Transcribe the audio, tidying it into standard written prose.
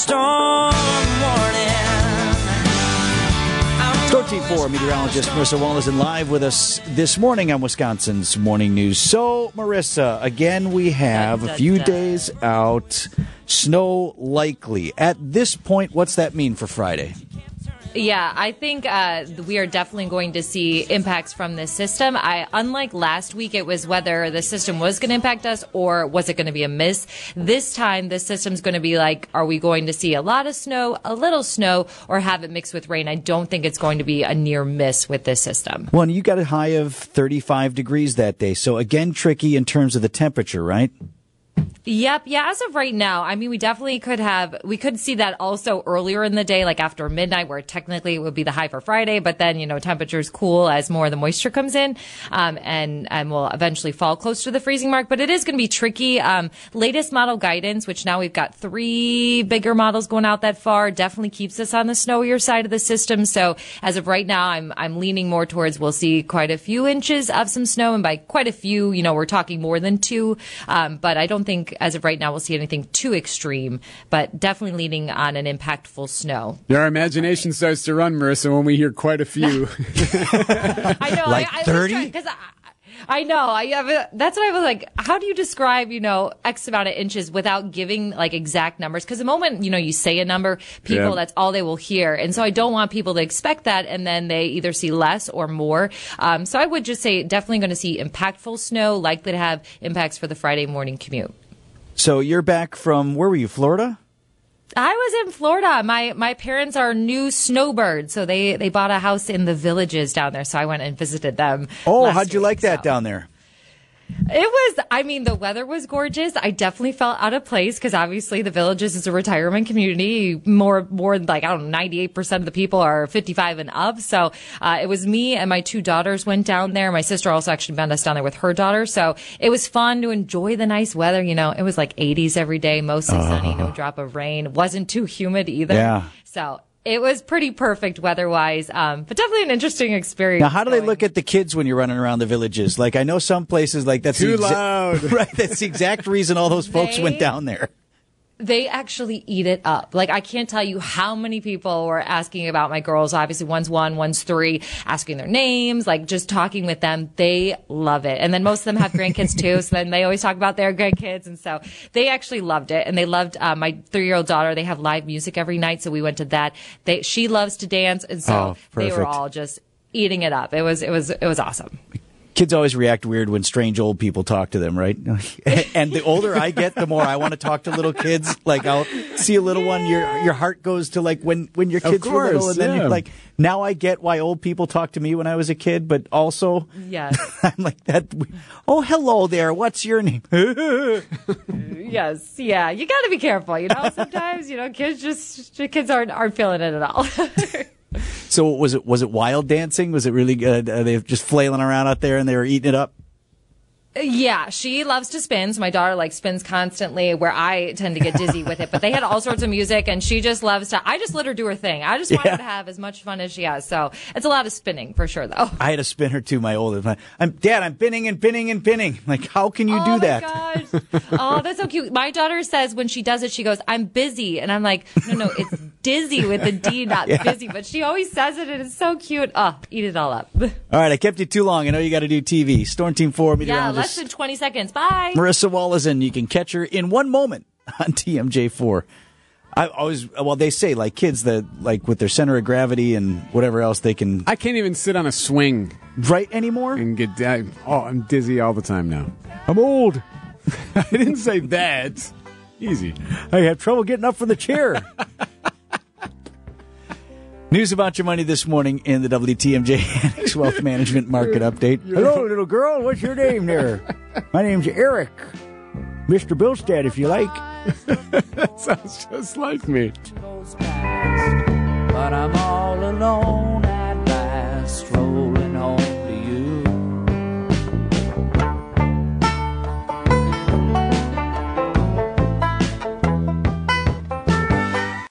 storm warning. Storm Team 4 meteorologist Marisa Woloszyn live with us this morning on Wisconsin's Morning News. So, Marisa, again, we have a few days out. Snow likely. At this point, what's that mean for Friday? Yeah, I think we are definitely going to see impacts from this system. Unlike last week, it was whether the system was going to impact us or was it going to be a miss. This time, the system's going to be like, are we going to see a lot of snow, a little snow, or have it mixed with rain? I don't think it's going to be a near miss with this system. Well, and you got a high of 35 degrees that day. So again, tricky in terms of the temperature, right? Yep. Yeah. As of right now, I mean, we definitely could see that also earlier in the day, like after midnight, where technically it would be the high for Friday. But then, you know, temperatures cool as more of the moisture comes in, and will eventually fall close to the freezing mark. But it is going to be tricky. Latest model guidance, which now we've got three bigger models going out that far, definitely keeps us on the snowier side of the system. So as of right now, I'm leaning more towards we'll see quite a few inches of some snow, and by quite a few, you know, we're talking more than two. But I don't think as of right now we'll see anything too extreme, but definitely leaning on an impactful snow. Our imagination starts to run, Marisa, when we hear quite a few. I know, like 30? I know. That's what I was like, how do you describe, you know, X amount of inches without giving like exact numbers? Because the moment, you know, you say a number, people, that's all they will hear. And so I don't want people to expect that. And then they either see less or more. So I would just say definitely going to see impactful snow, likely to have impacts for the Friday morning commute. So you're back from, where were you, Florida? I was in Florida. My parents are new snowbirds, so they bought a house in the Villages down there, so I went and visited them. Oh, how'd you like that down there? It was, I mean, the weather was gorgeous. I definitely felt out of place because obviously the Villages is a retirement community. More like, I don't know, 98% of the people are 55 and up. So it was me and my two daughters went down there. My sister also actually brought us down there with her daughter. So it was fun to enjoy the nice weather. You know, it was like 80s every day, mostly sunny, no drop of rain. It wasn't too humid either. Yeah. So it was pretty perfect weather-wise, but definitely an interesting experience. Now, how do they look at the kids when you're running around the Villages? Like, I know some places, like, that's too loud. Right, that's the exact reason all those folks went down there. They actually eat it up. Like, I can't tell you how many people were asking about my girls. Obviously, one's one, one's three, asking their names, like just talking with them. They love it. And then most of them have grandkids too. So then they always talk about their grandkids. And so they actually loved it. And they loved my 3-year-old daughter. They have live music every night. So we went to that. She loves to dance. And so they were all just eating it up. It was awesome. Kids always react weird when strange old people talk to them, right? And the older I get, the more I want to talk to little kids. Like, I'll see a little one, your heart goes to, like, when your kids were little. And then you're like, now I get why old people talked to me when I was a kid. But also, I'm like, oh, hello there. What's your name? Yes. Yeah. You got to be careful. You know, sometimes, you know, kids aren't feeling it at all. So was it wild dancing? Was it really good? Are they just flailing around out there and they were eating it up? Yeah, she loves to spin. So my daughter like spins constantly, where I tend to get dizzy with it. But they had all sorts of music, and she just loves to. I just let her do her thing. I just want her to have as much fun as she has. So it's a lot of spinning for sure, though. I had a spinner too. My oldest, Dad, I'm binning and binning and binning. Like, how can you do that? Oh my gosh! Oh, that's so cute. My daughter says when she does it, she goes, "I'm busy," and I'm like, "No, it's dizzy with the D, not busy." But she always says it, and it's so cute. Oh, eat it all up. All right, I kept you too long. I know you got to do TV. Storm Team 4 meteorologist. Less than 20 seconds. Bye. Marisa Woloszyn, you can catch her in one moment on TMJ4. They say, like, kids that, like, with their center of gravity and whatever else they can. I can't even sit on a swing. Right anymore? And get, I'm dizzy all the time now. I'm old. I didn't say that. Easy. I have trouble getting up from the chair. News about your money this morning in the WTMJ Annex Wealth Management Market Update. Hello, little girl. What's your name there? My name's Eric. Mr. Bilstad, if you like. That sounds just like me. But I'm all alone.